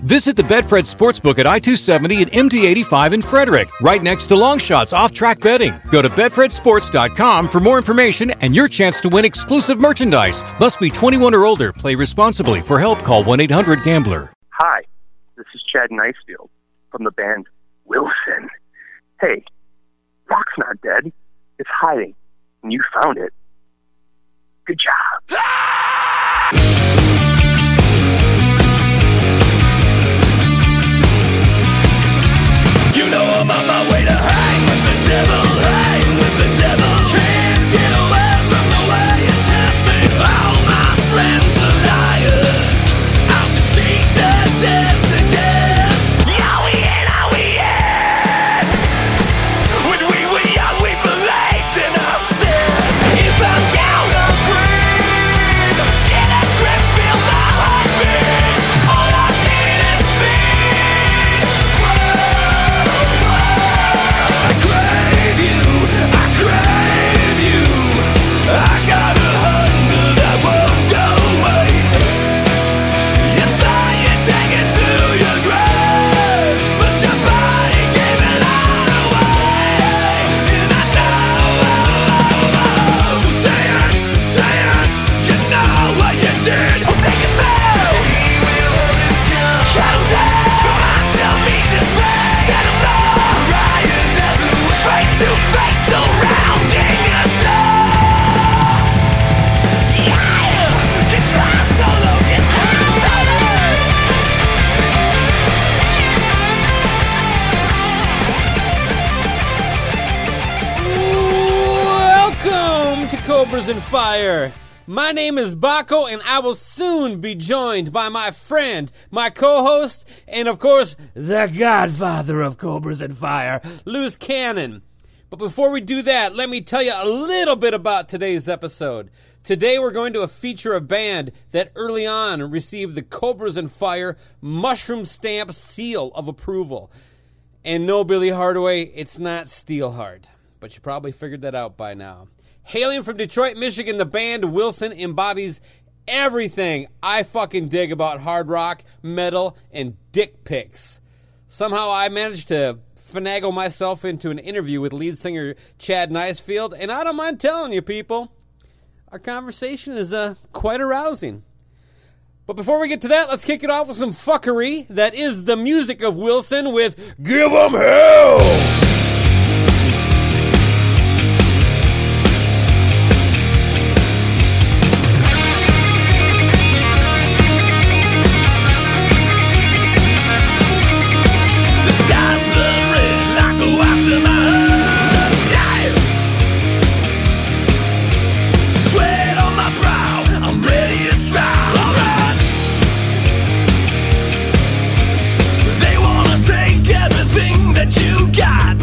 Visit the Betfred Sportsbook at I-270 and MD-85 in Frederick, right next to Longshots Off-Track Betting. Go to betfredsports.com for more information and your chance to win exclusive merchandise. Must be 21 or older. Play responsibly. For help, call 1-800-GAMBLER. Hi, this is Chad Nicefield from the band Wilson. Hey, rock's not dead. It's hiding, and you found it. Good job. Ah! You know I'm on my way to hang with the devil, can't get away from the way it's happening. All my friends are liars, out to cheat the dance again. Are we in? When we were young, we believed in our sin. If I'm down, I'm green, get a grip, feel my heartbeat. All I need is speed. Cobras and Fire. My name is Baco, and I will soon be joined by my friend, my co-host, and of course, the godfather of Cobras and Fire, Loose Cannon. But before we do that, let me tell you a little bit about today's episode. Today we're going to feature a band that early on received the Cobras and Fire Mushroom Stamp Seal of Approval. And no, Billy Hardaway, it's not Steelheart. But you probably figured that out by now. Hailing from Detroit, Michigan, the band Wilson embodies everything I fucking dig about hard rock, metal, and dick pics. Somehow I managed to finagle myself into an interview with lead singer Chad Nicefield, and I don't mind telling you people, our conversation is quite arousing. But before we get to that, let's kick it off with some fuckery that is the music of Wilson with Give 'Em Hell! God!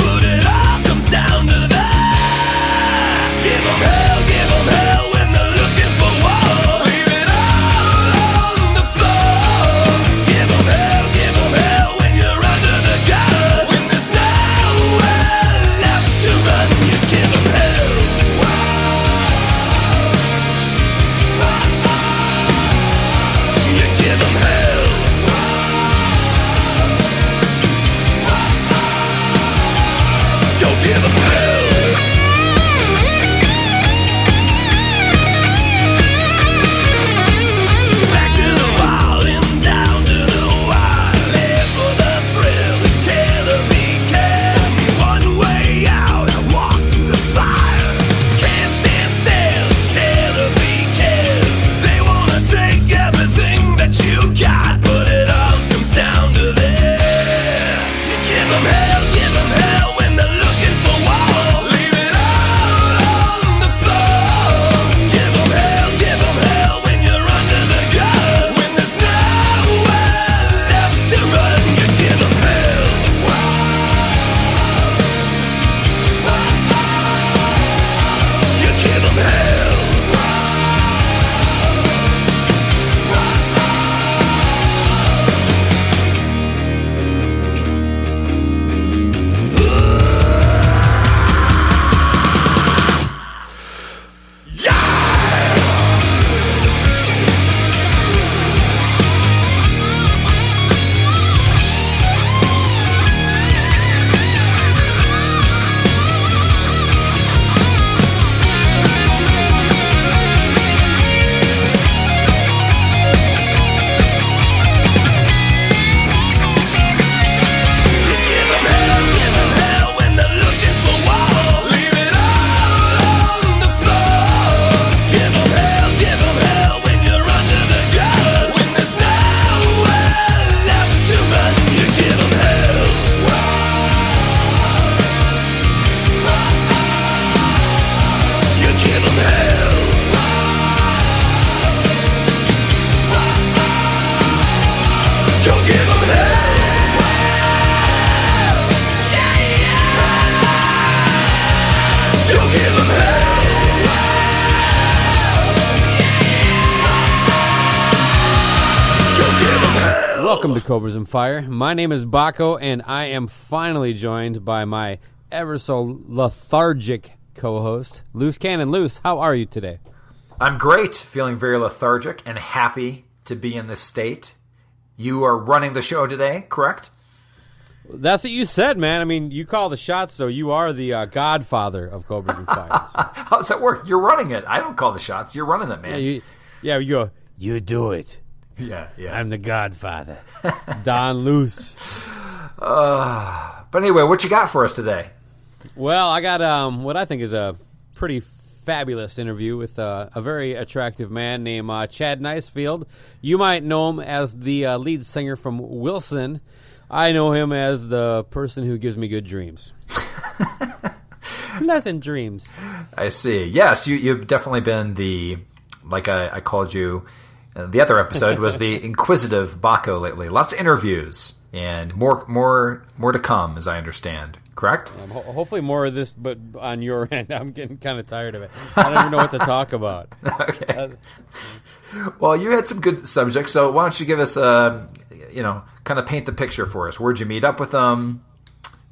Don't give them hell. Don't give them hell. Don't give them hell. Welcome to Cobras and Fire. My name is Baco, and I am finally joined by my ever so lethargic co-host, Loose Cannon. Loose, how are you today? I'm great, feeling very lethargic and happy to be in this state. You are running the show today, correct? That's what you said, man. I mean, you call the shots, so you are the godfather of Cobras and Fires. How does that work? You're running it. I don't call the shots. You're running it, man. You go, you do it. Yeah. I'm the godfather. Don Luce. But anyway, what you got for us today? Well, I got what I think is a pretty fabulous interview with a very attractive man named Chad Nicefield. You might know him as the lead singer from Wilson. I know him as the person who gives me good dreams. Pleasant dreams. I see. Yes, you've definitely been the, like I called you, the other episode was the inquisitive Baco lately. Lots of interviews and more to come, as I understand. Correct? Hopefully more of this, but on your end, I'm getting kind of tired of it. I don't even know what to talk about. Okay. Well, you had some good subjects, so why don't you give us kind of paint the picture for us. Where'd you meet up with them,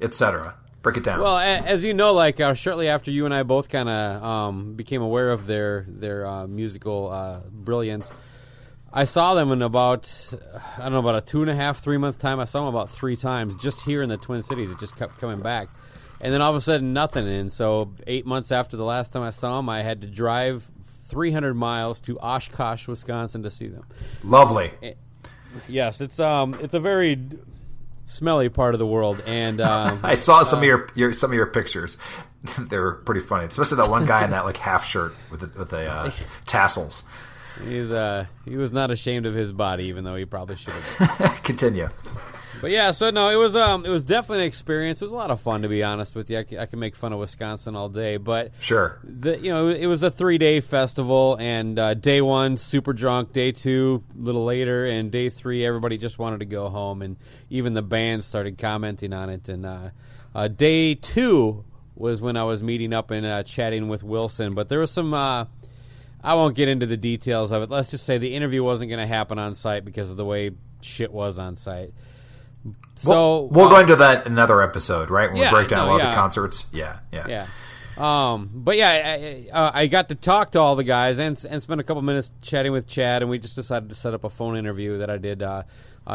etc.? Break it down. Well, as you know, shortly after you and I both kind of became aware of their musical brilliance, I saw them in about a 2.5-3 month time. I saw them about 3 times just here in the Twin Cities. It just kept coming back. And then all of a sudden, nothing. And so 8 months after the last time I saw them, I had to drive 300 miles to Oshkosh, Wisconsin to see them. Lovely. Yes, it's a very smelly part of the world. And I saw some of your pictures. They were pretty funny, especially that one guy in that half shirt with the tassels. He was not ashamed of his body, even though he probably should have. Continue. But yeah, so no, it was definitely an experience. It was a lot of fun, to be honest with you. I can make fun of Wisconsin all day, but sure. It was a 3-day festival, and day one super drunk, day two a little later, and day three everybody just wanted to go home, and even the band started commenting on it. And day two was when I was meeting up and chatting with Wilson, but there was some. I won't get into the details of it. Let's just say the interview wasn't going to happen on site because of the way shit was on site. So we'll go into that in another episode, right? When we break down a lot of the concerts. Yeah. But yeah, I got to talk to all the guys and spent a couple minutes chatting with Chad, and we just decided to set up a phone interview that I did, I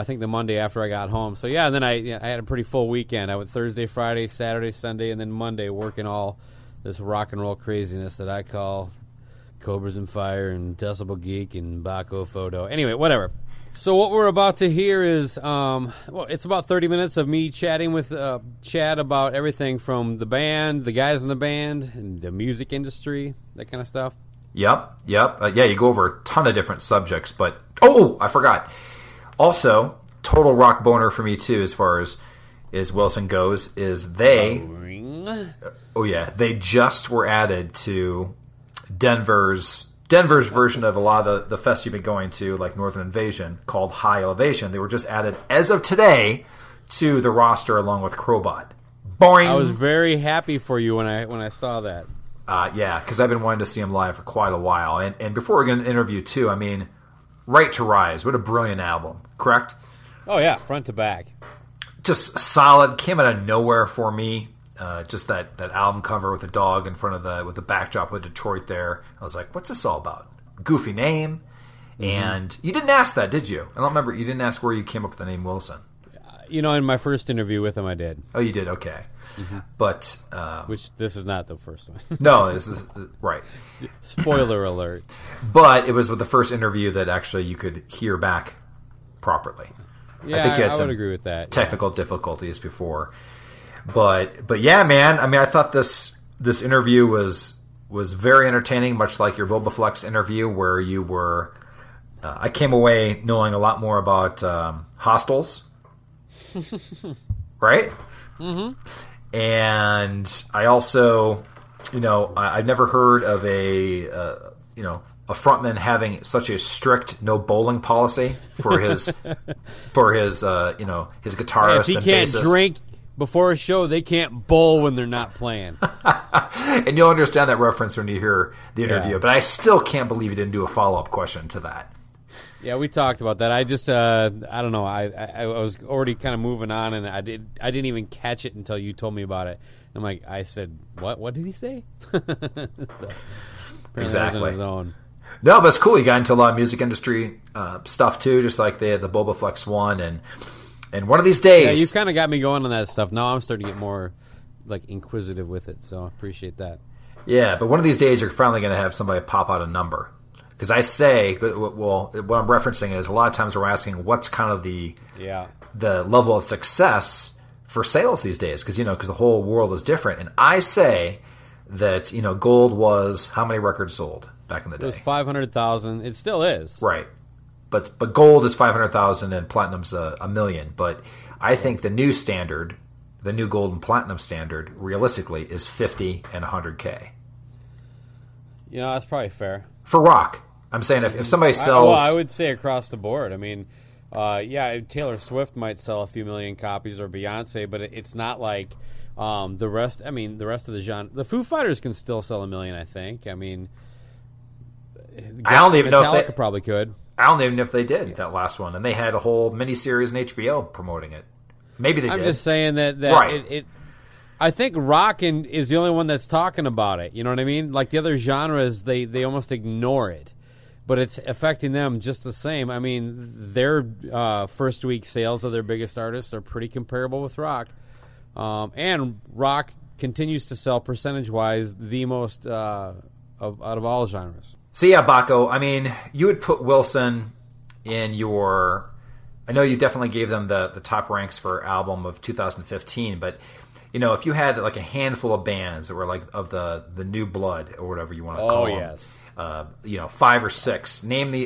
think the Monday after I got home. So yeah, and then I had a pretty full weekend. I went Thursday, Friday, Saturday, Sunday, and then Monday working all this rock and roll craziness that I call Cobras and Fire and Decibel Geek and Baco Photo. Anyway, whatever. So what we're about to hear is, it's about 30 minutes of me chatting with Chad about everything from the band, the guys in the band, and the music industry, that kind of stuff. Yep. You go over a ton of different subjects, but, I forgot. Also, total rock boner for me, too, as far as Wilson goes, is they... Boring. Oh, yeah. They just were added to Denver's version of a lot of the fests you've been going to, like Northern Invasion, called High Elevation. They were just added, as of today, to the roster along with Crobot. Boing! I was very happy for you when I saw that. Yeah, because I've been wanting to see him live for quite a while. And before we're going to interview, too, I mean, Right to Rise, what a brilliant album, correct? Oh, yeah, front to back. Just solid, came out of nowhere for me. Just that album cover with the dog in front of the backdrop of Detroit there. I was like, what's this all about? Goofy name. Mm-hmm. And you didn't ask that, did you? I don't remember. You didn't ask where you came up with the name Wilson. In my first interview with him, I did. Oh, you did? Okay. Mm-hmm. But... which, this is not the first one. No, this is... Right. Spoiler alert. But it was with the first interview that actually you could hear back properly. Yeah, I think you had some would agree with that. Technical difficulties before... But yeah, man. I mean, I thought this interview was very entertaining, much like your Bobaflex interview, where you were. I came away knowing a lot more about hostels, right? Mm-hmm. And I also, I've never heard of a a frontman having such a strict no bowling policy for his you know, his guitarist. Hey, if he and can't bassist. Drink before a show, they can't bowl when they're not playing. And you'll understand that reference when you hear the interview. Yeah. But I still can't believe you didn't do a follow up question to that. Yeah, we talked about that. I just I don't know. I was already kind of moving on, and I didn't even catch it until you told me about it. And I'm like, I said, what did he say? So, exactly. On his own. No, but it's cool. He got into a lot of music industry stuff too, just like they had the Bobaflex one, and one of these days. Yeah, you kind of got me going on that stuff. Now I'm starting to get more like inquisitive with it, so I appreciate that. Yeah, but one of these days you're finally going to have somebody pop out a number. Because I say, well, what I'm referencing is a lot of times we're asking what's kind of the level of success for sales these days. Because, you know, because the whole world is different. And I say that, you know, gold was how many records sold back in the day? It was 500,000. It still is. Right. But gold is 500,000 and platinum's a million. But I think the new standard, the new gold and platinum standard, realistically, is 50 and 100K. You know, that's probably fair. For rock. I'm saying if somebody sells... Well, I would say across the board. I mean, yeah, Taylor Swift might sell a few million copies or Beyonce, but it's not like the rest... I mean, the rest of the genre... The Foo Fighters can still sell a million, I think. I mean... I don't even know if they... Metallica probably could. I don't even know if they did, that last one. And they had a whole miniseries in HBO promoting it. Maybe they did. I'm just saying that right. I think rock is the only one that's talking about it. You know what I mean? Like the other genres, they almost ignore it. But it's affecting them just the same. I mean, their first week sales of their biggest artists are pretty comparable with rock. And rock continues to sell percentage-wise the most out of all genres. So, yeah, Baco, I mean, you would put Wilson in your – I know you definitely gave them the top ranks for album of 2015, but – you know, if you had like a handful of bands that were like of the new blood or whatever you want to call them. Oh, yes. You know, 5 or 6. Name the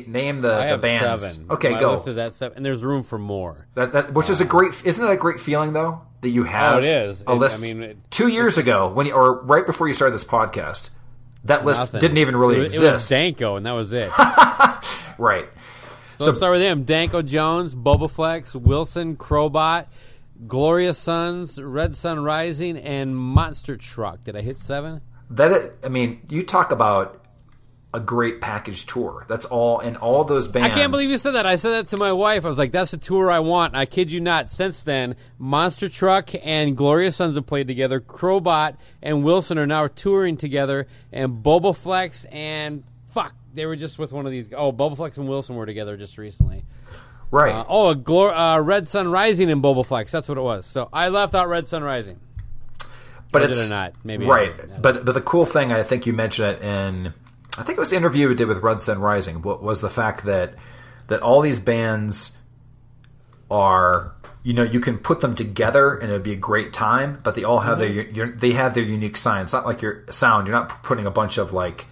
I have bands. 7. Okay, my go. List is at 7, and there's room for more. Which is a great. Isn't that a great feeling though that you have? Oh, it is. A list. I mean, 2 years ago, when you, or right before you started this podcast, that list didn't even really exist. It was Danko, and that was it. Right. So let's start with him: Danko Jones, Bobaflex, Wilson, Crobot, Glorious Sons, Red Sun Rising, and Monster Truck. Did I hit 7? I mean, you talk about a great package tour. That's all, and all those bands. I can't believe you said that. I said that to my wife. I was like, that's a tour I want. I kid you not. Since then, Monster Truck and Glorious Sons have played together. Crobot and Wilson are now touring together. And Bobaflex and, fuck, they were just with one of these. Oh, Bobaflex and Wilson were together just recently. Right. Red Sun Rising and Bobaflex. That's what it was. So I left out Red Sun Rising. But or it's not maybe right. I but the cool thing, I think you mentioned it in, I think it was the interview we did with Red Sun Rising, was the fact that all these bands are, you know, you can put them together and it'd be a great time. But they all have their unique sound. It's not like your sound. You're not putting a bunch of like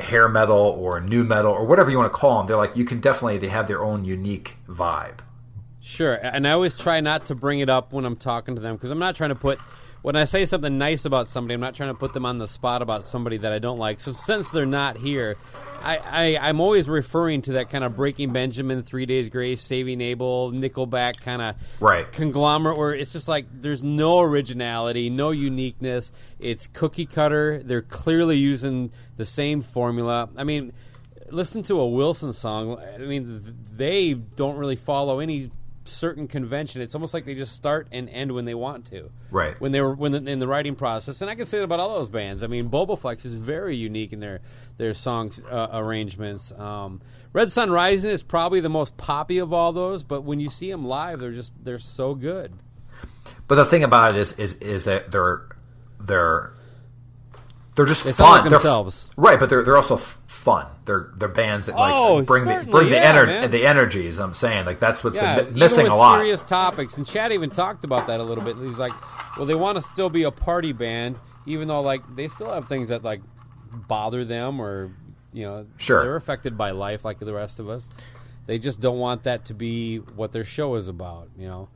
hair metal or new metal or whatever you want to call them. They're like, you can definitely, they have their own unique vibe. Sure. And I always try not to bring it up when I'm talking to them, because I'm not trying to put, when I say something nice about somebody, I'm not trying to put them on the spot about somebody that I don't like. So since they're not here, I'm always referring to that kind of Breaking Benjamin, 3 Days Grace, Saving Abel, Nickelback kind of conglomerate where it's just like there's no originality, no uniqueness. It's cookie cutter. They're clearly using the same formula. I mean, listen to a Wilson song. I mean, they don't really follow any certain convention. It's almost like they just start and end when they want to. Right. When they were in the writing process, and I can say that about all those bands. I mean, Bobaflex is very unique in their songs arrangements. Red Sun Rising is probably the most poppy of all those, but when you see them live, they're so good. But the thing about it is that they're just fun. Like themselves. Right, but they're also fun. They're bands that bring the energy, as I'm saying. Like that's what's been missing a lot. Serious topics, and Chad even talked about that a little bit. He's like, well, they want to still be a party band, even though like they still have things that like bother them, or you know, they're affected by life like the rest of us. They just don't want that to be what their show is about, you know.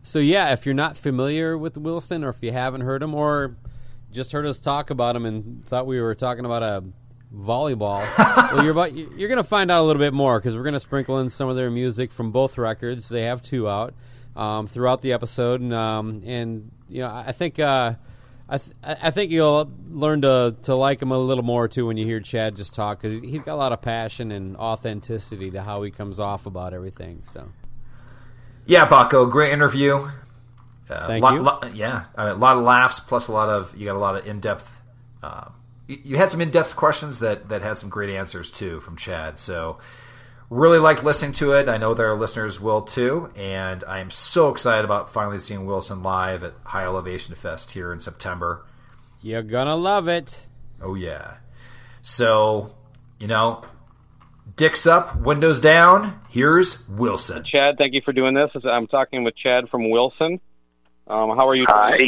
So yeah, if you're not familiar with Wilson, or if you haven't heard him, or just heard us talk about him and thought we were talking about a volleyball. Well, you're going to find out a little bit more because we're going to sprinkle in some of their music from both records. They have two out throughout the episode, and you know, I think I think you'll learn to like him a little more too when you hear Chad just talk, because he's got a lot of passion and authenticity to how he comes off about everything. So, yeah, Baco, great interview. Thank you. A lot of laughs, plus you got a lot of in-depth. You had some in-depth questions that had some great answers too from Chad. So really liked listening to it. I know their listeners will too, and I am so excited about finally seeing Wilson live at High Elevation Fest here in September. You're gonna love it. Oh yeah. So, you know, dicks up, windows down. Here's Wilson. Chad, thank you for doing this. I'm talking with Chad from Wilson. How are you? Hi.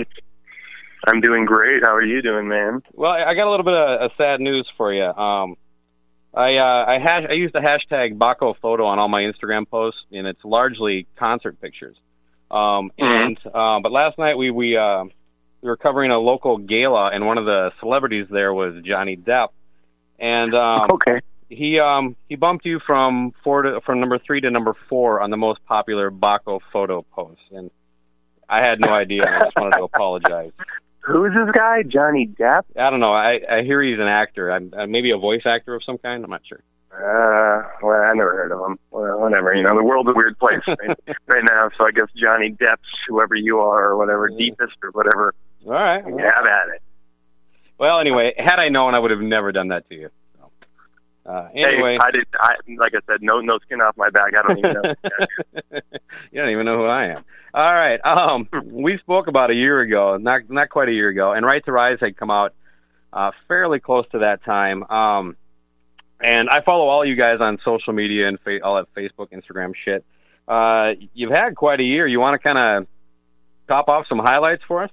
I'm doing great. How are you doing, man? Well, I got a little bit of sad news for you. I used the hashtag Baco Photo on all my Instagram posts, and it's largely concert pictures. But last night we were covering a local gala, and one of the celebrities there was Johnny Depp. And he bumped you from number 3 to number 4 on the most popular Baco Photo post, and I had no idea. I just wanted to apologize. Who's this guy? Johnny Depp? I don't know. I hear he's an actor. Maybe a voice actor of some kind. I'm not sure. Well, I never heard of him. Well, whatever. You know, the world's a weird place right now. So I guess Johnny Depp's whoever you are, or whatever, deepest or whatever. All right. Well, have at it. Well, anyway, had I known, I would have never done that to you. So, anyway, hey, like I said, no skin off my back. I don't even know. You don't even know who I am. All right. We spoke about a year ago, not quite a year ago, and Right to Rise had come out fairly close to that time. And I follow all you guys on social media and all that Facebook, Instagram shit. You've had quite a year. You want to kind of top off some highlights for us?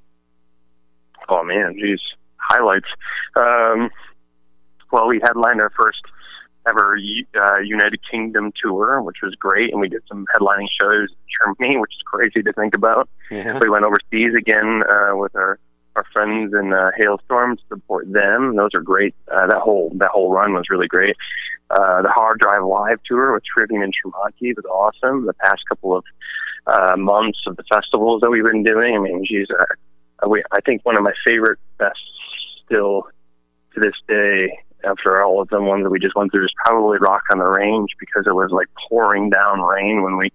Oh, man, geez. Highlights. Well, we headlined our first ever United Kingdom tour, which was great, and we did some headlining shows in Germany, which is crazy to think about. Yeah. We went overseas again with our friends in Hailstorm to support them. Those are great. That whole run was really great. The Hard Drive Live tour with Trivium and Tremonti was awesome. The past couple of months of the festivals that we've been doing, I mean, geez, I think one of my favorite fests still to this day, after all of the ones that we just went through, is probably Rock on the Range, because it was like pouring down rain when we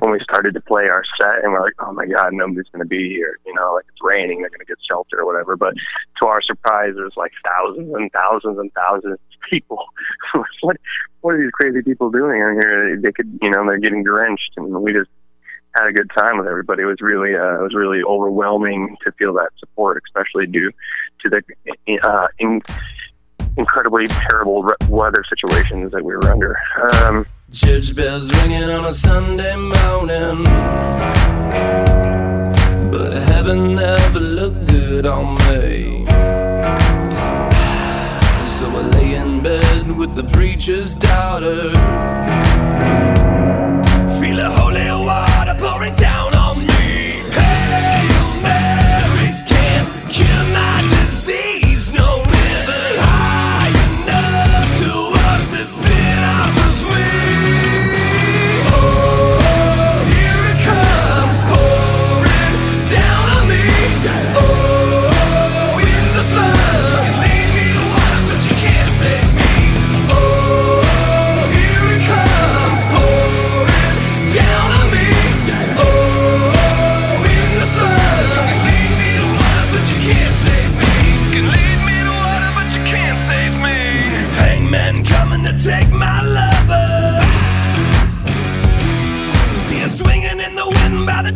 when we started to play our set, and we're like, oh my God, nobody's going to be here. You know, like it's raining, they're going to get shelter or whatever. But to our surprise, there was like thousands and thousands and thousands of people. What are these crazy people doing in here? They could, you know, they're getting drenched, and we just had a good time with everybody. It was really it was really overwhelming to feel that support, especially due to the incredibly terrible weather situations that we were under. Church bells ringing on a Sunday morning, but heaven never looked good on me, so I lay in bed with the preacher's daughter, feel the holy water pouring down on me. Hail Marys can cure my disease.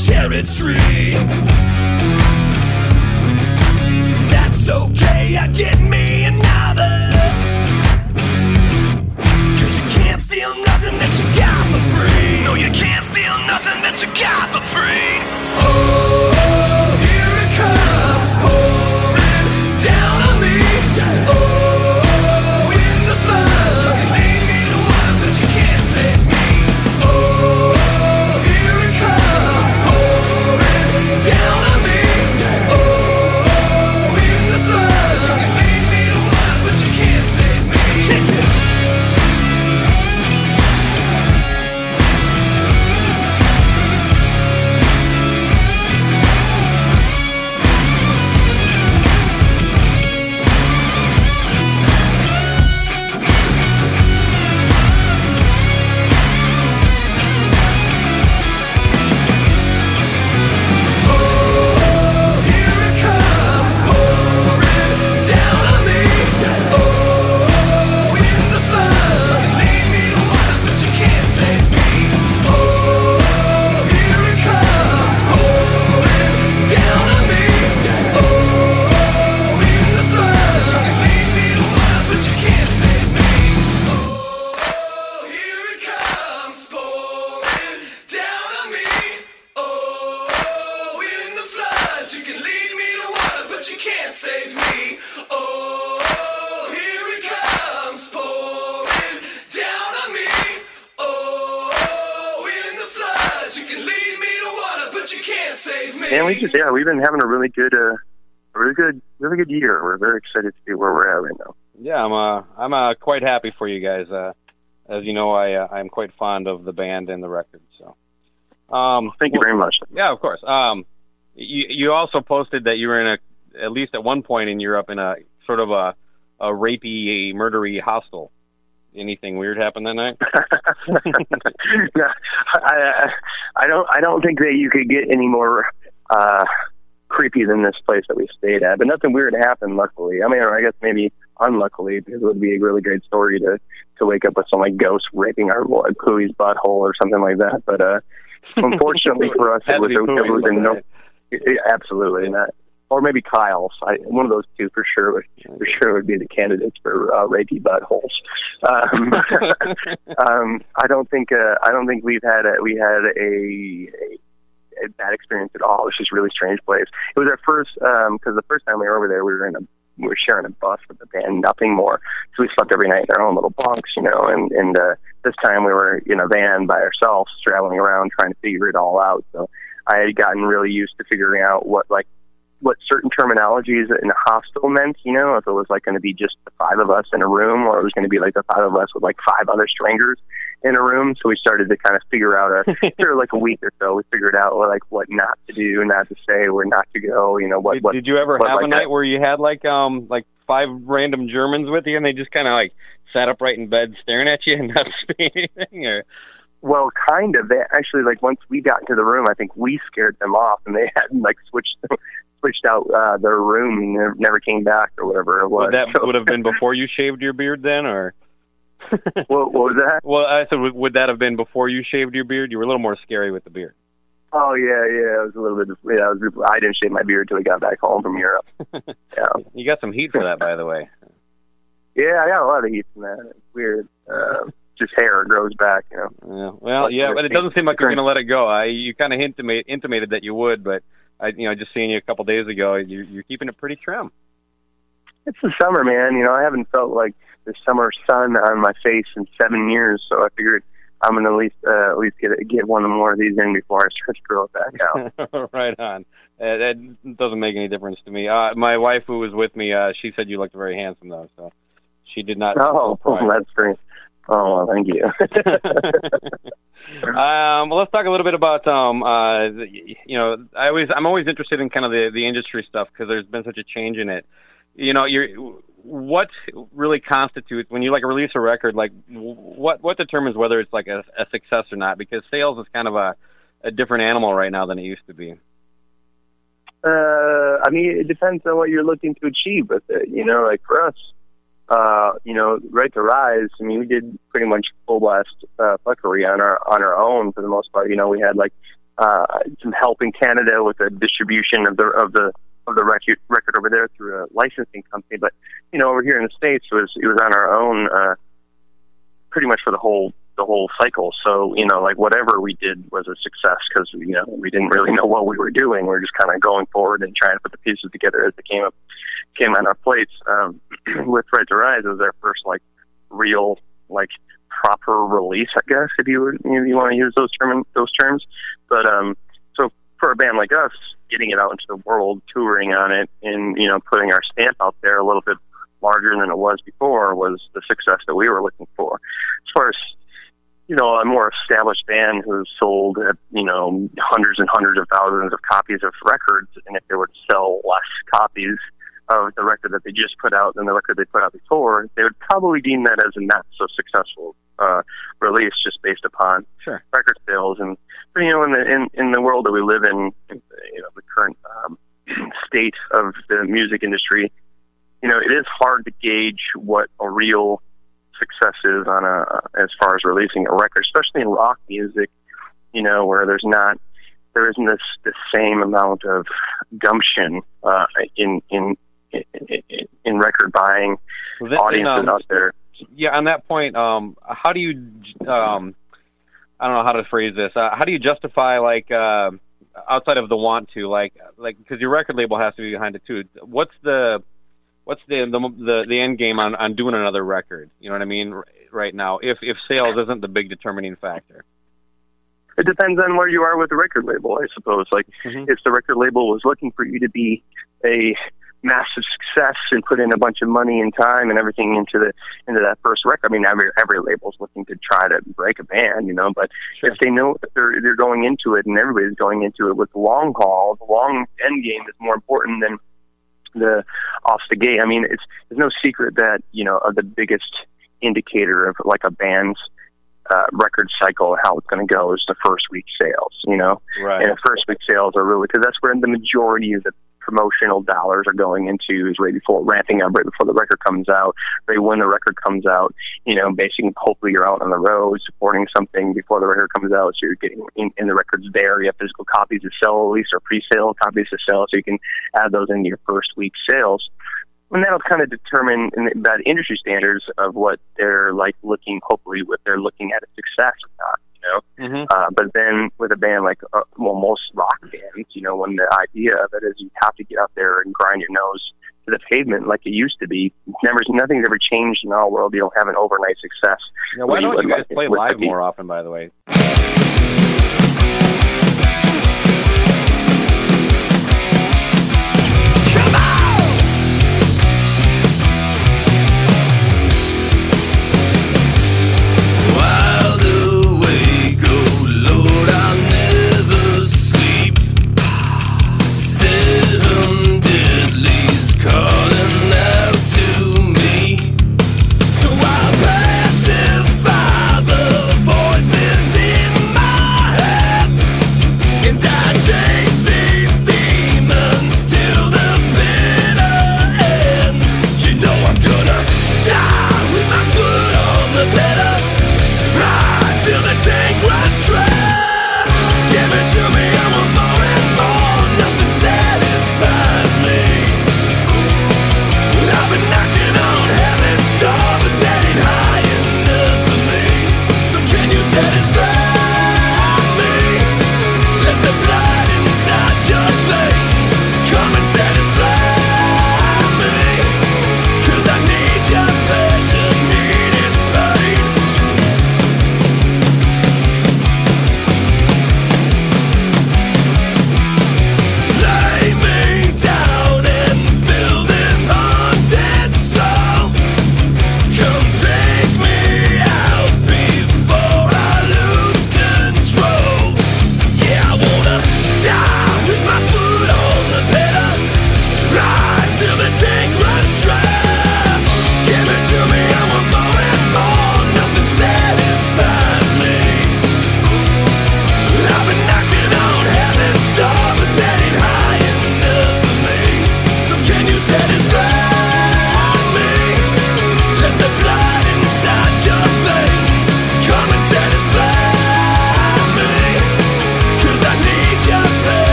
Cherry tree. That's okay, I get me another. Cause you can't steal nothing that you got for free. No, you can't steal nothing that you got for free. Oh, here it comes, pouring down on me. Oh, but you can lead me to water, but you can't save me. Oh, here it comes, pouring down on me. Oh, in the floods, you can lead me to water, but you can't save me. And we just, yeah, we've been having a really good year. We're very excited to see where we're at right now. Yeah, I'm quite happy for you guys. As you know, I'm quite fond of the band and the record. So, thank you very much. Yeah, of course. You also posted that you were in at least at one point in Europe in a sort of a rapey, murdery hostel. Anything weird happened that night? No, I don't think that you could get any more creepy than this place that we stayed at, but nothing weird happened, luckily. I mean, I guess maybe unluckily, because it would be a really great story to wake up with some like ghost raping our boy Pooey's butthole or something like that, but unfortunately for us it was in no, it, absolutely not, or maybe Kyle's. One of those two for sure would be the candidates for rapey buttholes. I don't think we had a bad experience at all. It was just a really strange place. It was our first, because the first time we were over there, we were sharing a bus with the band, nothing more. So we slept every night in our own little bunks, you know, and this time we were in a van by ourselves, traveling around, trying to figure it all out. So I had gotten really used to figuring out what certain terminologies in a hostel meant, you know, if it was like going to be just the five of us in a room, or it was going to be like the five of us with like five other strangers in a room. So we started to kind of figure out after like a week or so, we figured out like what not to do, not to say, where not to go, you know, what. Did you ever have a night where you had like five random Germans with you and they just kind of like sat upright in bed staring at you and not saying anything, or? Well, kind of. They actually, like, once we got into the room, I think we scared them off, and they had like switched out their room and never came back or whatever it was. Well, that would have been before you shaved your beard, then, or? What was that? Well, I said, would that have been before you shaved your beard? You were a little more scary with the beard. Oh yeah, it was a little bit. Yeah, I didn't shave my beard till we got back home from Europe. Yeah. You got some heat for that, by the way. Yeah, I got a lot of heat from that. It's weird. Just hair grows back, you know. Yeah. Well, yeah, but it doesn't seem like you're going to let it go. You kind of intimated that you would, but you know, just seeing you a couple days ago, you're keeping it pretty trim. It's the summer, man. You know, I haven't felt like the summer sun on my face in 7 years, so I figured I'm going to at least get one or more of these in before I start to grow it back out. Right on. That doesn't make any difference to me. My wife, who was with me, she said you looked very handsome, though, so she did not. Oh, that's great. Oh, well, thank you. Well, let's talk a little bit about, you know, I'm always interested in kind of the industry stuff because there's been such a change in it. You know, what really constitutes when you like release a record, like what determines whether it's like a success or not? Because sales is kind of a different animal right now than it used to be. I mean, it depends on what you're looking to achieve with it. You know, like for us, you know, Right to Rise, I mean, we did pretty much Full Blast Fuckery on our own for the most part. You know, we had like some help in Canada with the distribution of the record over there through a licensing company, but you know, over here in the States, it was on our own pretty much for the whole cycle. So you know, like whatever we did was a success because you know we didn't really know what we were doing. We were just kind of going forward and trying to put the pieces together as they came on our plates. With Right to Rise, it was our first like real like proper release, I guess, if you want to use those terms. But so for a band like us, getting it out into the world, touring on it, and you know, putting our stamp out there a little bit larger than it was before was the success that we were looking for. As far as you know, a more established band who's sold you know hundreds and hundreds of thousands of copies of records, and if they were to sell less copies of the record that they just put out than the record they put out before, they would probably deem that as a not so successful release, just based upon sure. record sales. And but, you know, in the world that we live in, you know, the current state of the music industry, you know, it is hard to gauge what a real success is on as far as releasing a record, especially in rock music, you know, where there isn't the same amount of gumption in record buying audiences out there. Yeah, on that point, how do you, I don't know how to phrase this. How do you justify like outside of the want to, like because your record label has to be behind it too. What's the end game on doing another record? You know what I mean? Right now, if sales isn't the big determining factor. It depends on where you are with the record label, I suppose. Like, if the record label was looking for you to be a massive success and put in a bunch of money and time and everything into that first record. I mean, every label's looking to try to break a band, you know. But if they know that they're going into it, and everybody's going into it with the long haul, the long end game is more important than the off the gate. I mean, it's no secret that the biggest indicator of like a band's record cycle and how it's going to go is the first week sales, and the first week sales are really, because that's where the majority of the promotional dollars are going into, is right before ramping up, right before the record comes out, right when the record comes out, basically hopefully you're out on the road supporting something before the record comes out, so you're getting in the records there, you have physical copies to sell at least, or pre-sale copies to sell, so you can add those into your first week sales. And that'll kind of determine by the industry standards of what they're like looking, hopefully what they're looking at as success or not, But then with a band like, most rock bands, when the idea of it is you have to get out there and grind your nose to the pavement like it used to be. Nothing's ever changed in our world. You don't have an overnight success. Now, why don't you guys play live more often, by the way?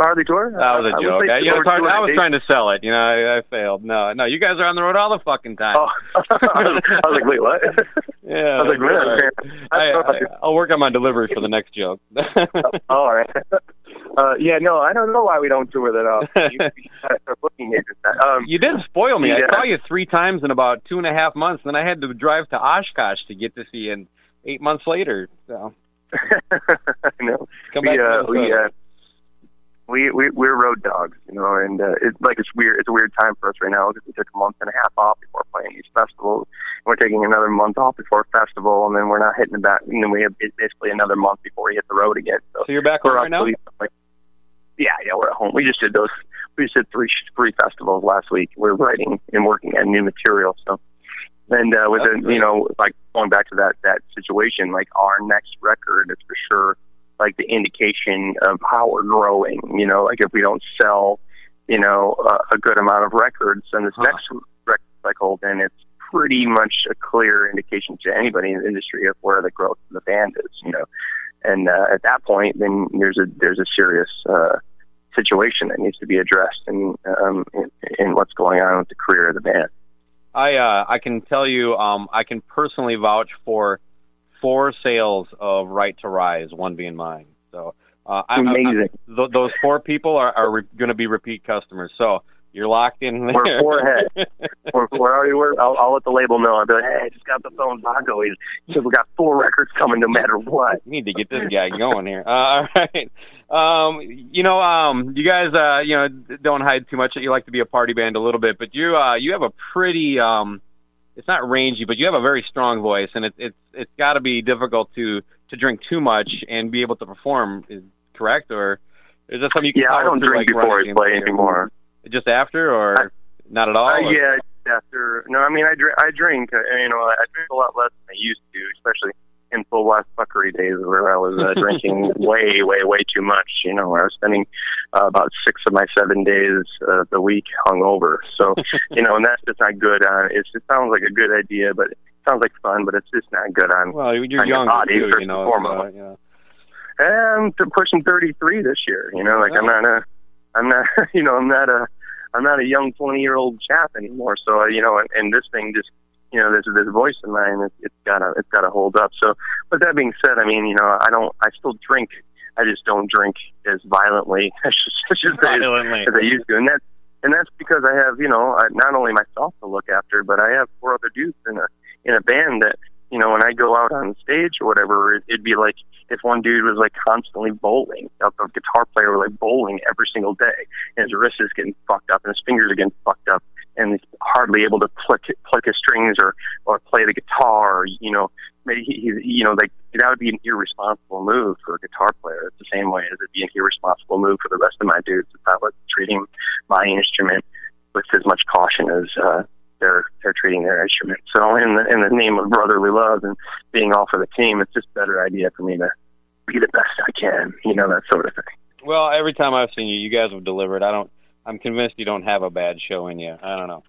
Hardly tour. That was a joke. I was trying to sell it. I failed. No, you guys are on the road all the fucking time. Oh. I was like, wait, what? Yeah. I was like, wait. I'll work on my delivery for the next joke. All right. Yeah, no, I don't know why we don't tour that off. You did spoil me. Yeah. I saw you 3 times in about 2.5 months, and then I had to drive to Oshkosh to get to see you 8 months later. So. No, we're road dogs, you know, and it's weird. It's a weird time for us right now because we took a month and a half off before playing these festivals. We're taking another month off before festival, and then we're not hitting the back. And then we have basically another month before we hit the road again. So you're back home right now? Yeah, we're at home. We just did those. We just did three festivals last week. We're writing and working on new material. So, and with the, you know, like going back to that situation, like our next record is for sure like the indication of how we're growing. You know, like if we don't sell, you know, a good amount of records, then this next record cycle, then it's pretty much a clear indication to anybody in the industry of where the growth of the band is, you know. And at that point, then there's a serious situation that needs to be addressed in what's going on with the career of the band. I can tell you, I can personally vouch for 4 sales of Right to Rise, one being mine. So amazing. Those 4 people are going to be repeat customers. So. You're locked in there. We're 4 ahead. We're already. I'll let the label know. I'll be like, hey, I just got the phone. Baco, he said we got 4 records coming, no matter what. Need to get this guy going here. All right. You guys, don't hide too much that you like to be a party band a little bit, but you have a pretty. It's not rangy, but you have a very strong voice, and it's got to be difficult to drink too much and be able to perform. Is correct, or is that something you can? Yeah, I don't drink before I play anymore. Just after, or not at all? Yeah, just after. No, I mean, I drink. You know, I drink a lot less than I used to, especially in Full Blast Fuckery days where I was drinking way too much. You know, where I was spending about 6 of my 7 days of the week hungover. So, you know, and that's just not good. It sounds like a good idea, but it sounds like fun, but it's just not good on. Well, you're on young, your body, too, you know. Foremost. Yeah. And I'm pushing 33 this year. You know, like I'm not a young 20-year-old chap anymore. So you know, and this thing just, you know, this voice of mine, it's gotta hold up. So, but that being said, I mean, you know, I still drink. I just don't drink as violently as I used to, and that's because I have, you know, not only myself to look after, but I have 4 other dudes in a band that, you know, when I go out on stage or whatever, it'd be like if one dude was like constantly bowling, the guitar player was like bowling every single day, and his wrist is getting fucked up and his fingers are getting fucked up, and he's hardly able to pluck his strings or play the guitar. Or, you know, maybe like that would be an irresponsible move for a guitar player. It's the same way as it'd be an irresponsible move for the rest of my dudes. It's not like treating my instrument with as much caution as they're treating their instrument. So in the name of brotherly love and being all for the team, it's just a better idea for me to be the best I can, you know, that sort of thing. Well, every time I've seen you guys have delivered. I'm convinced you don't have a bad show in you. I don't know.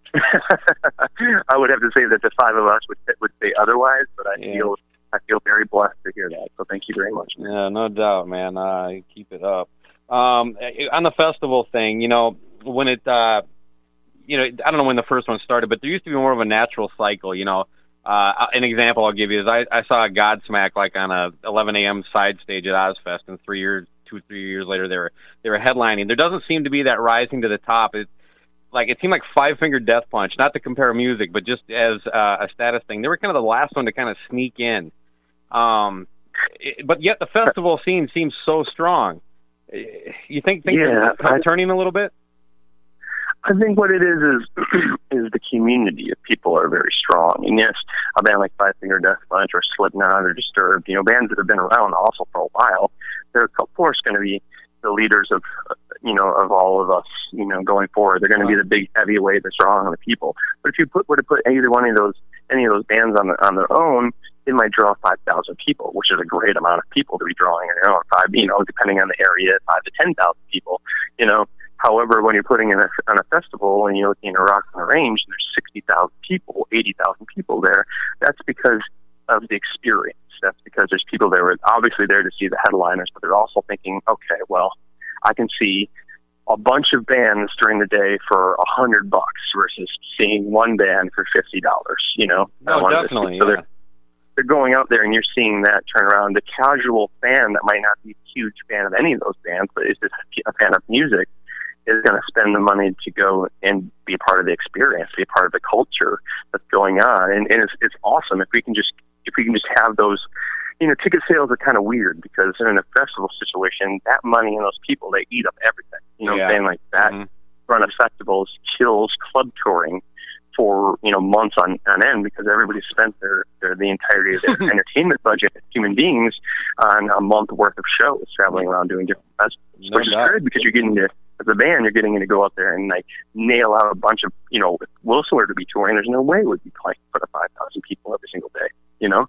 I would have to say that the 5 of us would say otherwise, but I feel very blessed to hear that. So thank you very much, man. Yeah, no doubt, man. Keep it up. On the festival thing, you know, when it you know, I don't know when the first one started, but there used to be more of a natural cycle, you know. An example I'll give you is I saw a Godsmack like on a 11 a.m. side stage at Ozfest, and 3 years later they were headlining. There doesn't seem to be that rising to the top. It seemed like Five Finger Death Punch, not to compare music, but just as a status thing. They were kind of the last one to kind of sneak in. But yet the festival scene seems so strong. You think things are turning a little bit? I think what it is the community of people are very strong. And yes, a band like Five Finger Death Punch or Slipknot or Disturbed, you know, bands that have been around also for a while, they're of course going to be the leaders of, you know, of all of us, you know, going forward. They're going to be the big heavyweight that's strong on the people. But if you were to put either one of those bands on their own, it might draw 5,000 people, which is a great amount of people to be drawing on your own. You know, depending on the area, 5,000 to 10,000 people, you know. However, when you're putting in on a festival and you're looking at Rock on the Range and there's 60,000 people, 80,000 people there, that's because of the experience. That's because there's people that were obviously there to see the headliners, but they're also thinking, okay, well, I can see a bunch of bands during the day for $100 versus seeing one band for $50, you know? No, definitely, they're going out there and you're seeing that turnaround. The casual fan that might not be a huge fan of any of those bands, but is just a fan of music, is going to spend the money to go and be a part of the experience, be a part of the culture that's going on. And it's awesome if we can just have those. You know, ticket sales are kind of weird because in a festival situation, that money and those people, they eat up everything. You know what I'm saying? Like that run of festivals kills club touring for, you know, months on end because everybody spent the entirety of their entertainment budget as human beings on a month worth of shows traveling around doing different festivals. Which is good because you're getting to, as a band, you're getting to go out there and like nail out a bunch of, you know, if Wilson were to be touring, there's no way we'd be playing in front of 5,000 people every single day, you know?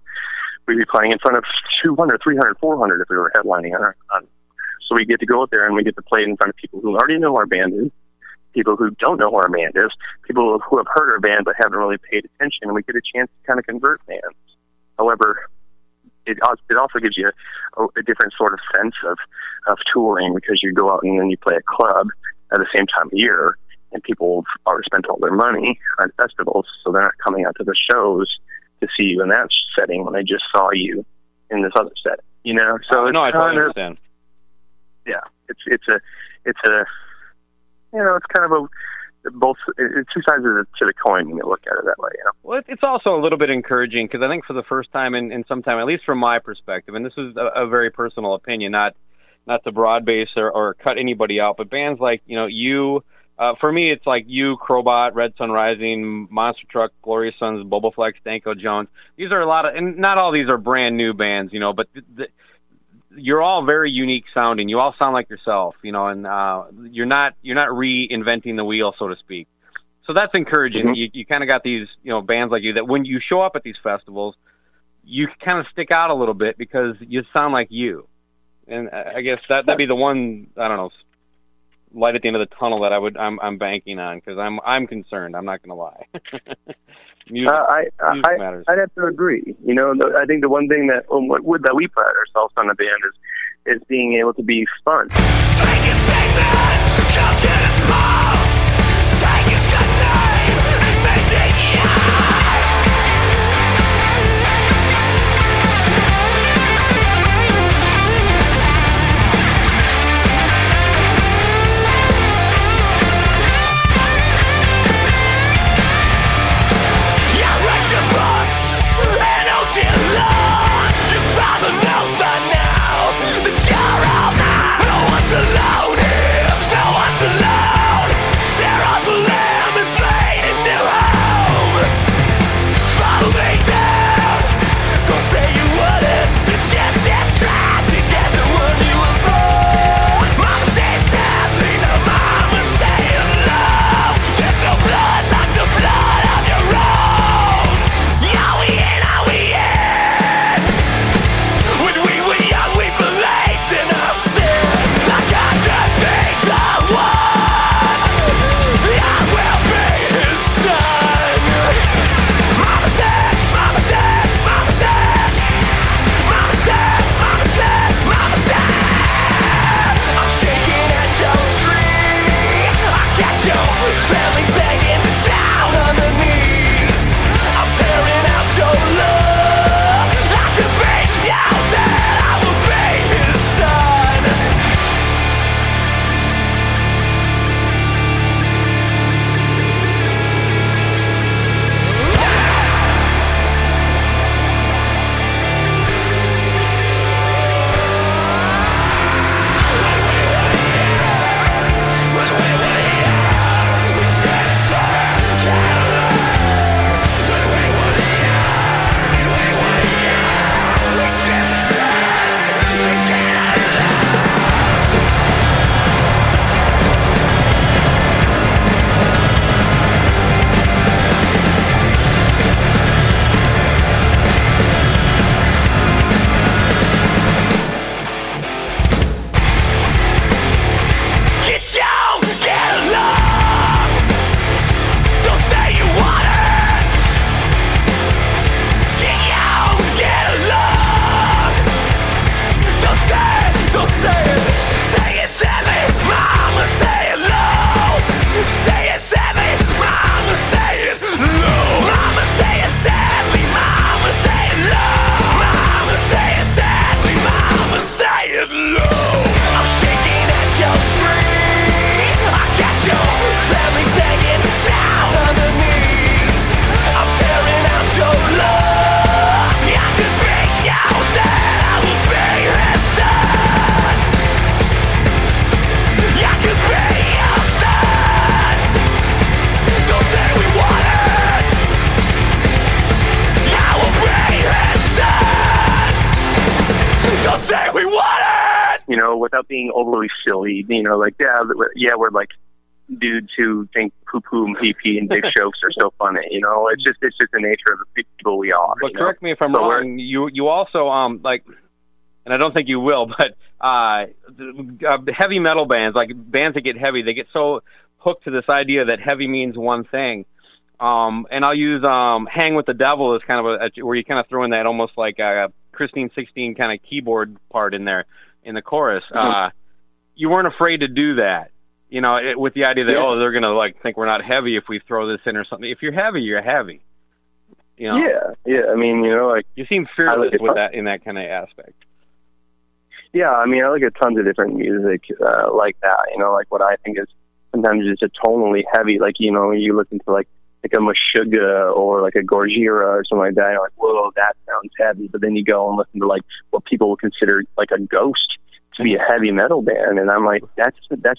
We'd be playing in front of 200, 300, 400 if we were headlining. So we get to go out there and we get to play in front of people who already know our band is, people who don't know our band is, people who have heard our band but haven't really paid attention, and we get a chance to kind of convert fans. However, it also gives you a different sort of sense of touring because you go out and then you play a club at the same time of year, and people have already spent all their money on festivals, so they're not coming out to the shows to see you in that setting when I just saw you in this other setting, you know? So it's I understand. Yeah. It's a, you know, it's kind of a, both, it's two sides to the coin when you look at it that way, you know? Well, it's also a little bit encouraging because I think for the first time in some time, at least from my perspective, and this is a very personal opinion, not to broad base or cut anybody out, but bands like, you know, for me, it's like you, Crobot, Red Sun Rising, Monster Truck, Glorious Sons, Bobaflex, Danko Jones. These are a lot of, and not all these are brand new bands, you know, but you're all very unique sounding. You all sound like yourself, you know, and you're not reinventing the wheel, so to speak. So that's encouraging. Mm-hmm. You kind of got these, you know, bands like you that when you show up at these festivals, you kind of stick out a little bit because you sound like you. And I guess that'd be the one, I don't know, light at the end of the tunnel that I'm banking on because I'm concerned. I'm not going to lie. music matters. I'd have to agree. You know, I think the one thing that we pride ourselves on the band is being able to be fun. Take his statement, chopped in his mouth. Take his good name and make it alive. without being overly silly, like, yeah, we're like dudes who think poo-poo and pee-pee and big jokes are so funny, It's just the nature of the people we are. But correct me if I'm wrong, you also, like, and I don't think you will, but heavy metal bands, like bands that get heavy, they get so hooked to this idea that heavy means one thing. And I'll use Hang with the Devil as kind of where you kind of throw in that almost like a Christine 16 kind of keyboard part in there in the chorus. Mm-hmm. You weren't afraid to do that, with the idea that, they're going to like think we're not heavy if we throw this in or something. If you're heavy, you're heavy. Yeah. I mean, like, you seem fearless with that in that kind of aspect. Yeah, I mean, I look at tons of different music like that, like what I think is sometimes just a tonally heavy, like, you listen to like a Meshuggah or like a Gorgira or something like that, and you're like, whoa, that sounds heavy. But then you go and listen to like what people would consider like a Ghost to be a heavy metal band, and I'm like, that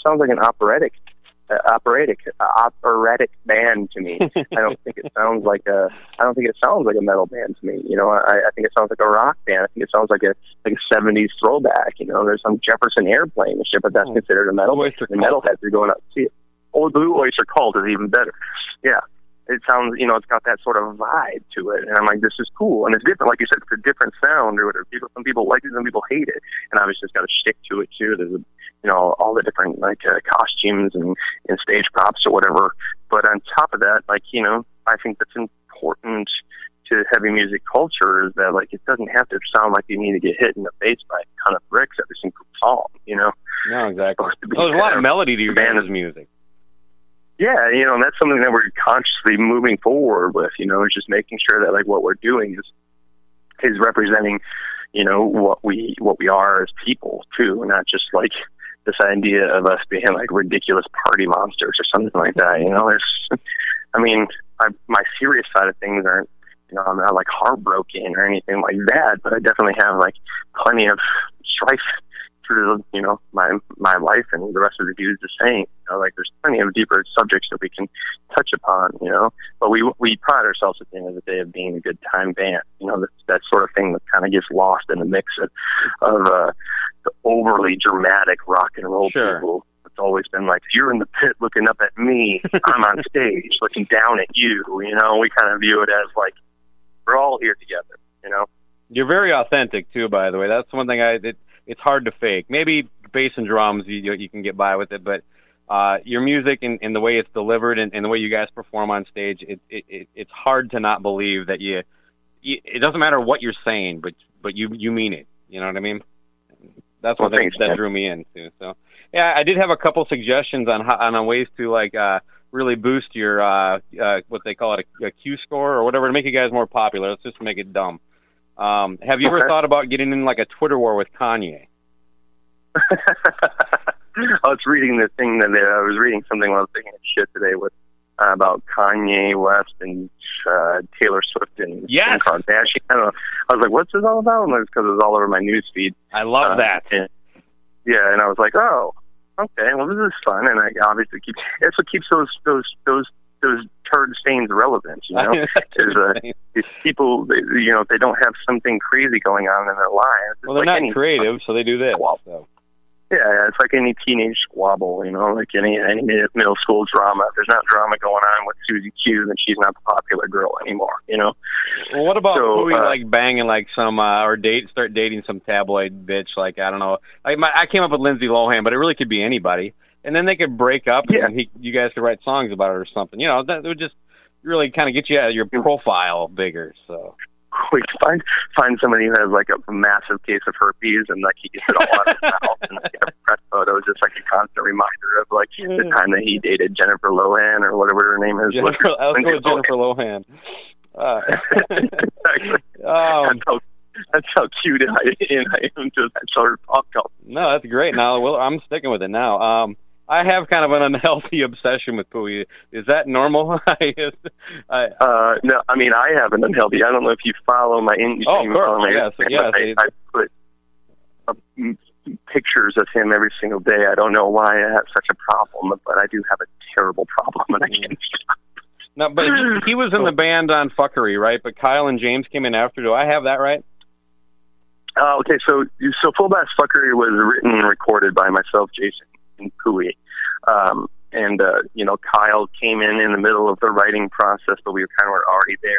sounds like an operatic band to me. I don't think it sounds like a metal band to me. I think it sounds like a rock band. I think it sounds like a 70s throwback. There's some Jefferson Airplane and shit, but that's considered a metal band. The metalheads are going out to see it. Old Blue Oyster Cult is even better. Yeah, it sounds, it's got that sort of vibe to it, and I'm like, this is cool, and it's different. Like you said, it's a different sound or whatever. Some people like it, some people hate it, and obviously it's got to stick to it too. There's all the different like costumes and stage props or whatever. But on top of that, like, I think that's important to heavy music culture is that, like, it doesn't have to sound like you need to get hit in the face by a ton of bricks every single song. No, exactly. There's a lot of melody to your band's music. Yeah, and that's something that we're consciously moving forward with, is just making sure that like what we're doing is representing, what we are as people too, not just like this idea of us being like ridiculous party monsters or something like that. My serious side of things aren't, I'm not like heartbroken or anything like that, but I definitely have like plenty of strife through, my life, and the rest of the dudes the same. Like, there's plenty of deeper subjects that we can touch upon, but we pride ourselves at the end of the day of being a good time band, that sort of thing that kind of gets lost in the mix of the overly dramatic rock and roll people. It's always been like, you're in the pit looking up at me, I'm on stage looking down at you, we kind of view it as like, we're all here together, You're very authentic too, by the way. That's one thing it's hard to fake. Maybe bass and drums, you can get by with it, but your music and the way it's delivered and the way you guys perform on stage, it's hard to not believe that you it doesn't matter what you're saying, but you mean it. You know what I mean? That's what that drew me in too. So yeah, I did have a couple suggestions on ways to like really boost your what they call it a Q score or whatever to make you guys more popular. Let's just make it dumb. Have you ever thought about getting in like a Twitter war with Kanye? I was reading this thing that I was reading something while I was thinking of shit today with about Kanye West and Taylor Swift and Kim Kardashian. I don't know. I was like, "What's this all about?" And it was because it was all over my news feed. I love that. And I was like, "Oh, okay. Well, this is fun." And I obviously that's what keeps those turd stains relevant. There's these people. If they don't have something crazy going on in their lives. Well, they're not creative, so they do this. So. Yeah, it's like any teenage squabble, like any middle school drama. There's not drama going on with Susie Q, then she's not the popular girl anymore, Well, what about Pooey, like, banging, like, some, or start dating some tabloid bitch, like, I don't know. I came up with Lindsay Lohan, but it really could be anybody. And then they could break up, and you guys could write songs about it or something. That would just really kind of get you out of your profile bigger, so... Quick, find somebody who has like a massive case of herpes, and like he gets it all out of his mouth, and like, a press photo is just like a constant reminder of like the time that he dated Jennifer Lohan or whatever her name is. Jennifer Lohan. Exactly. That's how cute I am to that sort of pop culture. No, that's great. Now, I'm sticking with it now. I have kind of an unhealthy obsession with Pooey. Is that normal? No, I mean, I have an unhealthy. I don't know if you follow my Instagram. Oh, of course. I put pictures of him every single day. I don't know why I have such a problem, but I do have a terrible problem, and I can't stop. No, but he was in the band on Fuckery, right? But Kyle and James came in after. Do I have that right? Okay, so Full Blast Fuckery was written and recorded by myself, Jason, and Pooey. Kyle came in the middle of the writing process, but we were already there.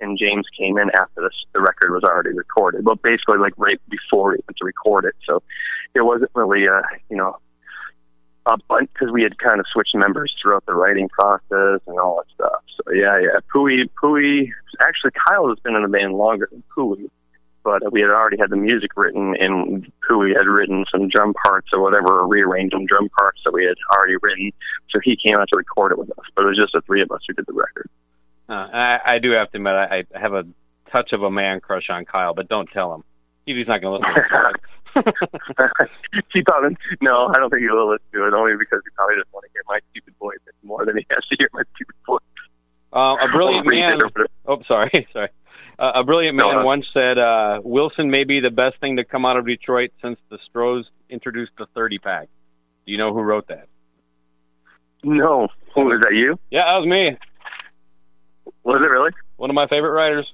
And James came in after the record was already recorded. But basically, right before we went to record it. So it wasn't really, a bunch, because we had kind of switched members throughout the writing process and all that stuff. So, yeah. Pooey. Actually, Kyle has been in the band longer than Pooey. But we had already had the music written, and Pooey had written some drum parts or whatever, or rearranged some drum parts that we had already written. So he came out to record it with us. But it was just the three of us who did the record. I do have to admit, I have a touch of a man crush on Kyle, but don't tell him. He's not going to listen to it. No, I don't think he'll listen to it, only because he probably doesn't want to hear my stupid voice more than he has to hear my stupid voice. A brilliant man once said, Wilson may be the best thing to come out of Detroit since the Strohs introduced the 30-pack. Do you know who wrote that? No. Was that you? Yeah, that was me. Was it really? One of my favorite writers.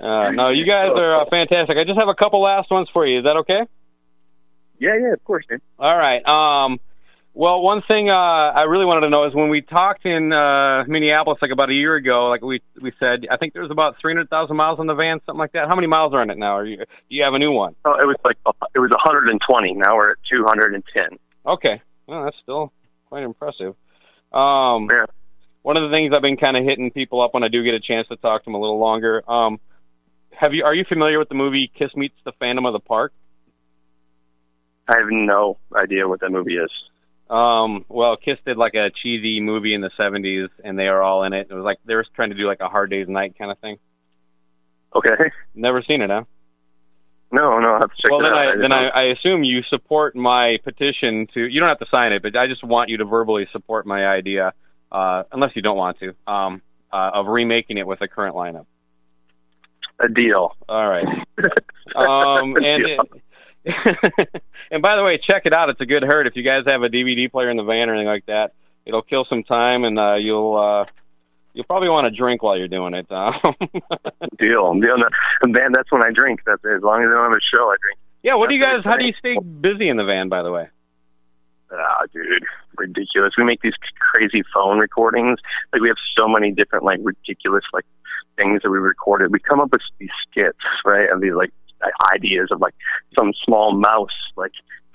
No, you guys are fantastic. I just have a couple last ones for you. Is that okay? Yeah, of course, man. All right. Well, one thing I really wanted to know is when we talked in Minneapolis about a year ago, we said, I think there was about 300,000 miles on the van, something like that. How many miles are on it now? Do you have a new one? Oh, it was 120. Now we're at 210. Okay. Well, that's still quite impressive. Yeah. One of the things I've been kind of hitting people up when I do get a chance to talk to them a little longer. Are you familiar with the movie Kiss Meets the Phantom of the Park? I have no idea what that movie is. Well, Kiss did a cheesy movie in the 70s, and they are all in it. It was they were trying to do a Hard Day's Night kind of thing. Okay. Never seen it, huh? No, I have to check it out. I assume you support my petition to... You don't have to sign it, but I just want you to verbally support my idea, unless you don't want to, of remaking it with the current lineup. A deal. All right. And by the way, check it out. It's a good hurt. If you guys have a DVD player in the van or anything like that, it'll kill some time, and you'll probably want to drink while you're doing it. Deal. And then that's when I drink. That's as long as I don't have a show, I drink. Yeah. How do you stay busy in the van, by the way? Ah, dude, ridiculous. We make these crazy phone recordings. We have so many different ridiculous things that we recorded. We come up with these skits, right? Of these ideas of some small mouse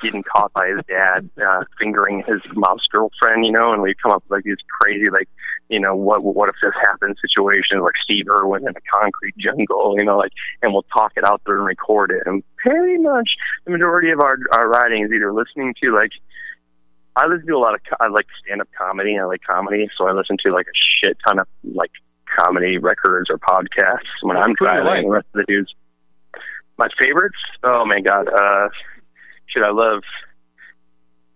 getting caught by his dad fingering his mouse girlfriend, and we come up with these crazy what if this happens situations, Steve Irwin in a concrete jungle, and we'll talk it out there and record it. And pretty much the majority of our writing is either listening to I listen to a lot of I like stand-up comedy, and I like comedy, so I listen to a shit ton of comedy records or podcasts when I'm driving. The rest of the dudes. My favorites? Oh, my God. I love...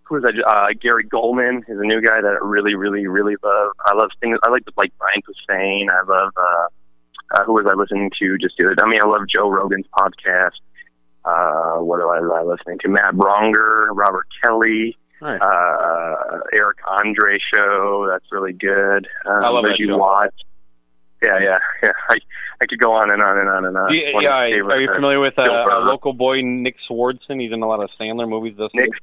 Who was that? Gary Goldman is a new guy that I really, really, really love. I love things... I like Brian Posehn. I love... who was I listening to just the other day? I love Joe Rogan's podcast. What am I listening to? Matt Bronger, Robert Kelly, nice. Eric Andre show. That's really good. I love that show. Yeah. I could go on and on and on and on. Are you familiar with a local boy, Nick Swardson? He's in a lot of Sandler movies.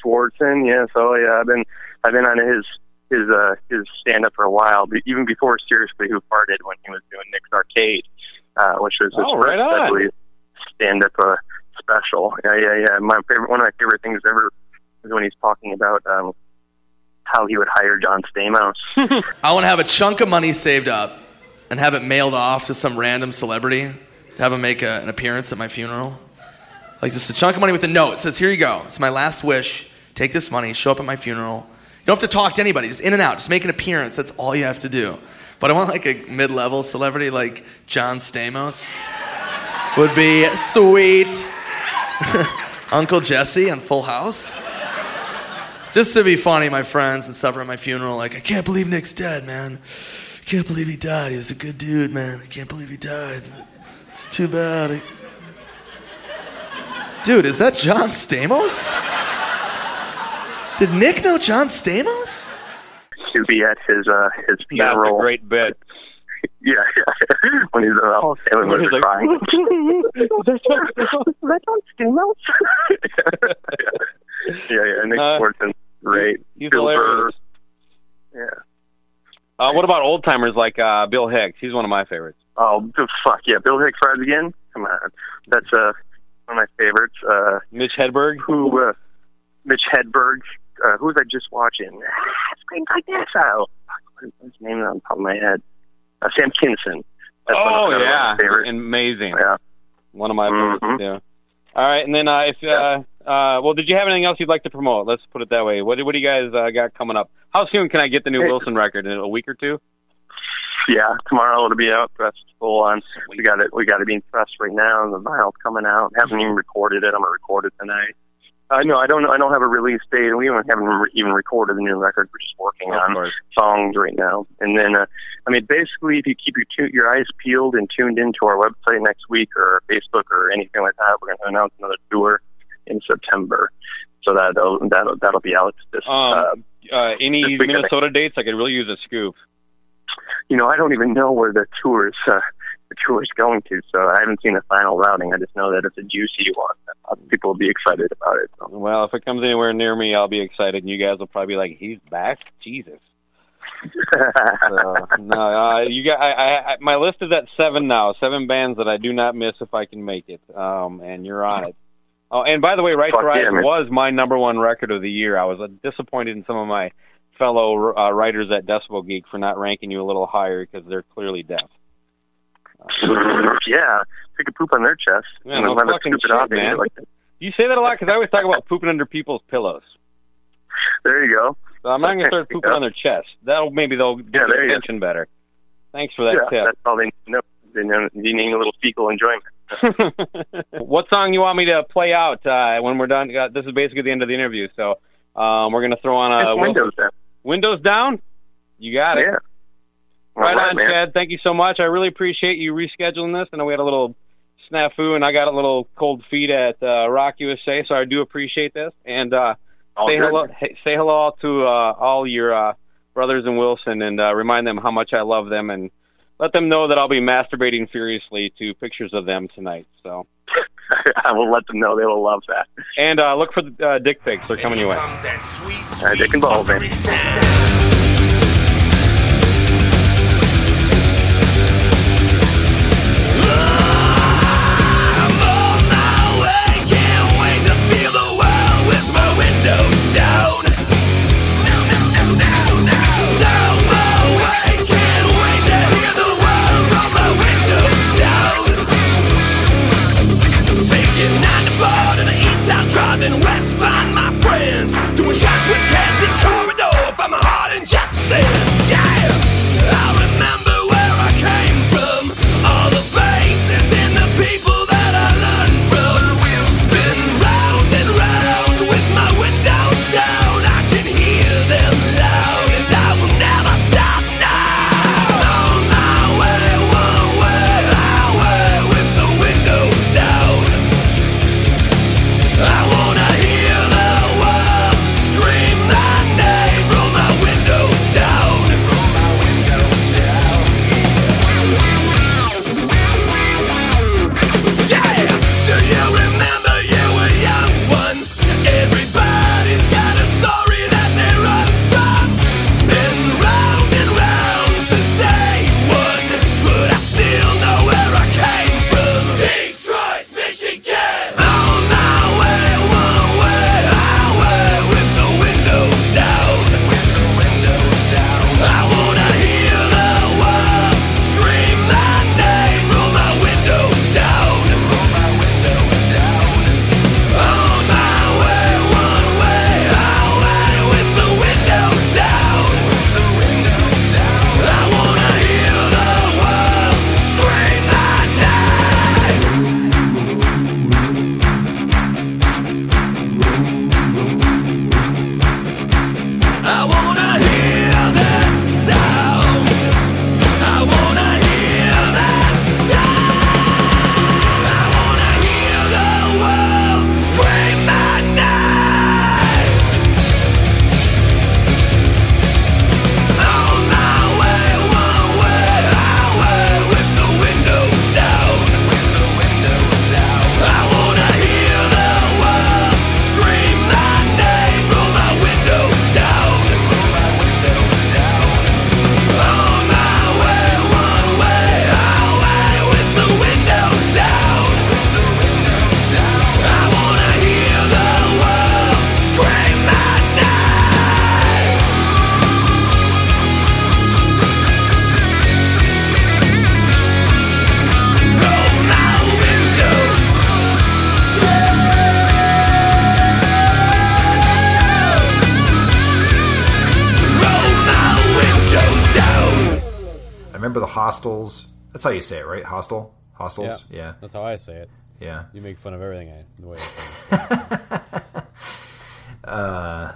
Swardson, yes. Oh, yeah. I've been on his stand-up for a while, even before Seriously Who Farted, when he was doing Nick's Arcade, which was his first stand-up special. Yeah. One of my favorite things ever is when he's talking about how he would hire John Stamos. I want to have a chunk of money saved up and have it mailed off to some random celebrity to have him make an appearance at my funeral. Just a chunk of money with a note. It says, here you go. It's my last wish. Take this money. Show up at my funeral. You don't have to talk to anybody. Just in and out. Just make an appearance. That's all you have to do. But I want a mid-level celebrity like John Stamos. Would be sweet. Uncle Jesse on Full House. Just to be funny, my friends, and suffer at my funeral. I can't believe Nick's dead, man. Can't believe he died. He was a good dude, man. I can't believe he died. It's too bad. Dude, is that John Stamos? Did Nick know John Stamos? He'll be at his funeral. That's a great bit. Yeah. when he's around. Oh, Taylor Swift like, crying. That don't sting out. Yeah. Nick Swartzen, great. He's hilarious. Yeah. What about old timers like Bill Hicks? He's one of my favorites. Oh, fuck yeah. Bill Hicks rides again? Come on. That's one of my favorites. Mitch Hedberg? Who was I just watching? Scream like that style. Fuck, what's his name on top of my head? Sam Kinison. That's one of my favorites. Amazing. Yeah. One of my favorites, yeah. All right, and then did you have anything else you'd like to promote? Let's put it that way. What do you guys got coming up? How soon can I get the new Wilson record? In a week or two? Yeah, tomorrow it'll be out. That's full on. We got it being pressed right now, and the vinyl's coming out. Haven't even recorded it. I'm gonna record it tonight. No, I don't have a release date, and we haven't even recorded the new record. We're just working on songs right now. And then, basically, if you keep your eyes peeled and tuned into our website next week or Facebook or anything like that, we're going to announce another tour in September. So that'll be out this. Any this Minnesota dates? I could really use a scoop. I don't even know where the tour is going to, so I haven't seen the final routing. I just know that it's a juicy one. People will be excited about it. So. Well, if it comes anywhere near me, I'll be excited, and you guys will probably be like, "He's back, Jesus." My list is at 7 now. 7 bands that I do not miss if I can make it. And you're on it. Oh, and by the way, Right to Rise was my number one record of the year. I was disappointed in some of my fellow writers at Decibel Geek for not ranking you a little higher because they're clearly deaf. Yeah, take a poop on their chest. Yeah, no fucking shit, man. Like that. You say that a lot because I always talk about pooping under people's pillows. There you go. So I'm not going to start pooping on their chest. Maybe they'll get their attention better. Thanks for that tip. That's all they know. They need a little fecal enjoyment. What song you want me to play out when we're done? This is basically the end of the interview, so we're going to throw on a... Windows Down. Windows Down? You got it. Yeah. Right on, man. Chad. Thank you so much. I really appreciate you rescheduling this. I know we had a little snafu, and I got a little cold feet at Rock USA, so I do appreciate this. And say hello to all your brothers in Wilson, and remind them how much I love them, and let them know that I'll be masturbating furiously to pictures of them tonight. So I will let them know. They will love that. And look for the dick pics. They're coming your way. All right, dick and balls, man. West, find my friends doing shots with Cassie Corridor by my heart and hostels. That's how you say it, right? Hostel? Hostels? Yeah. That's how I say it. Yeah. You make fun of everything the way I say it.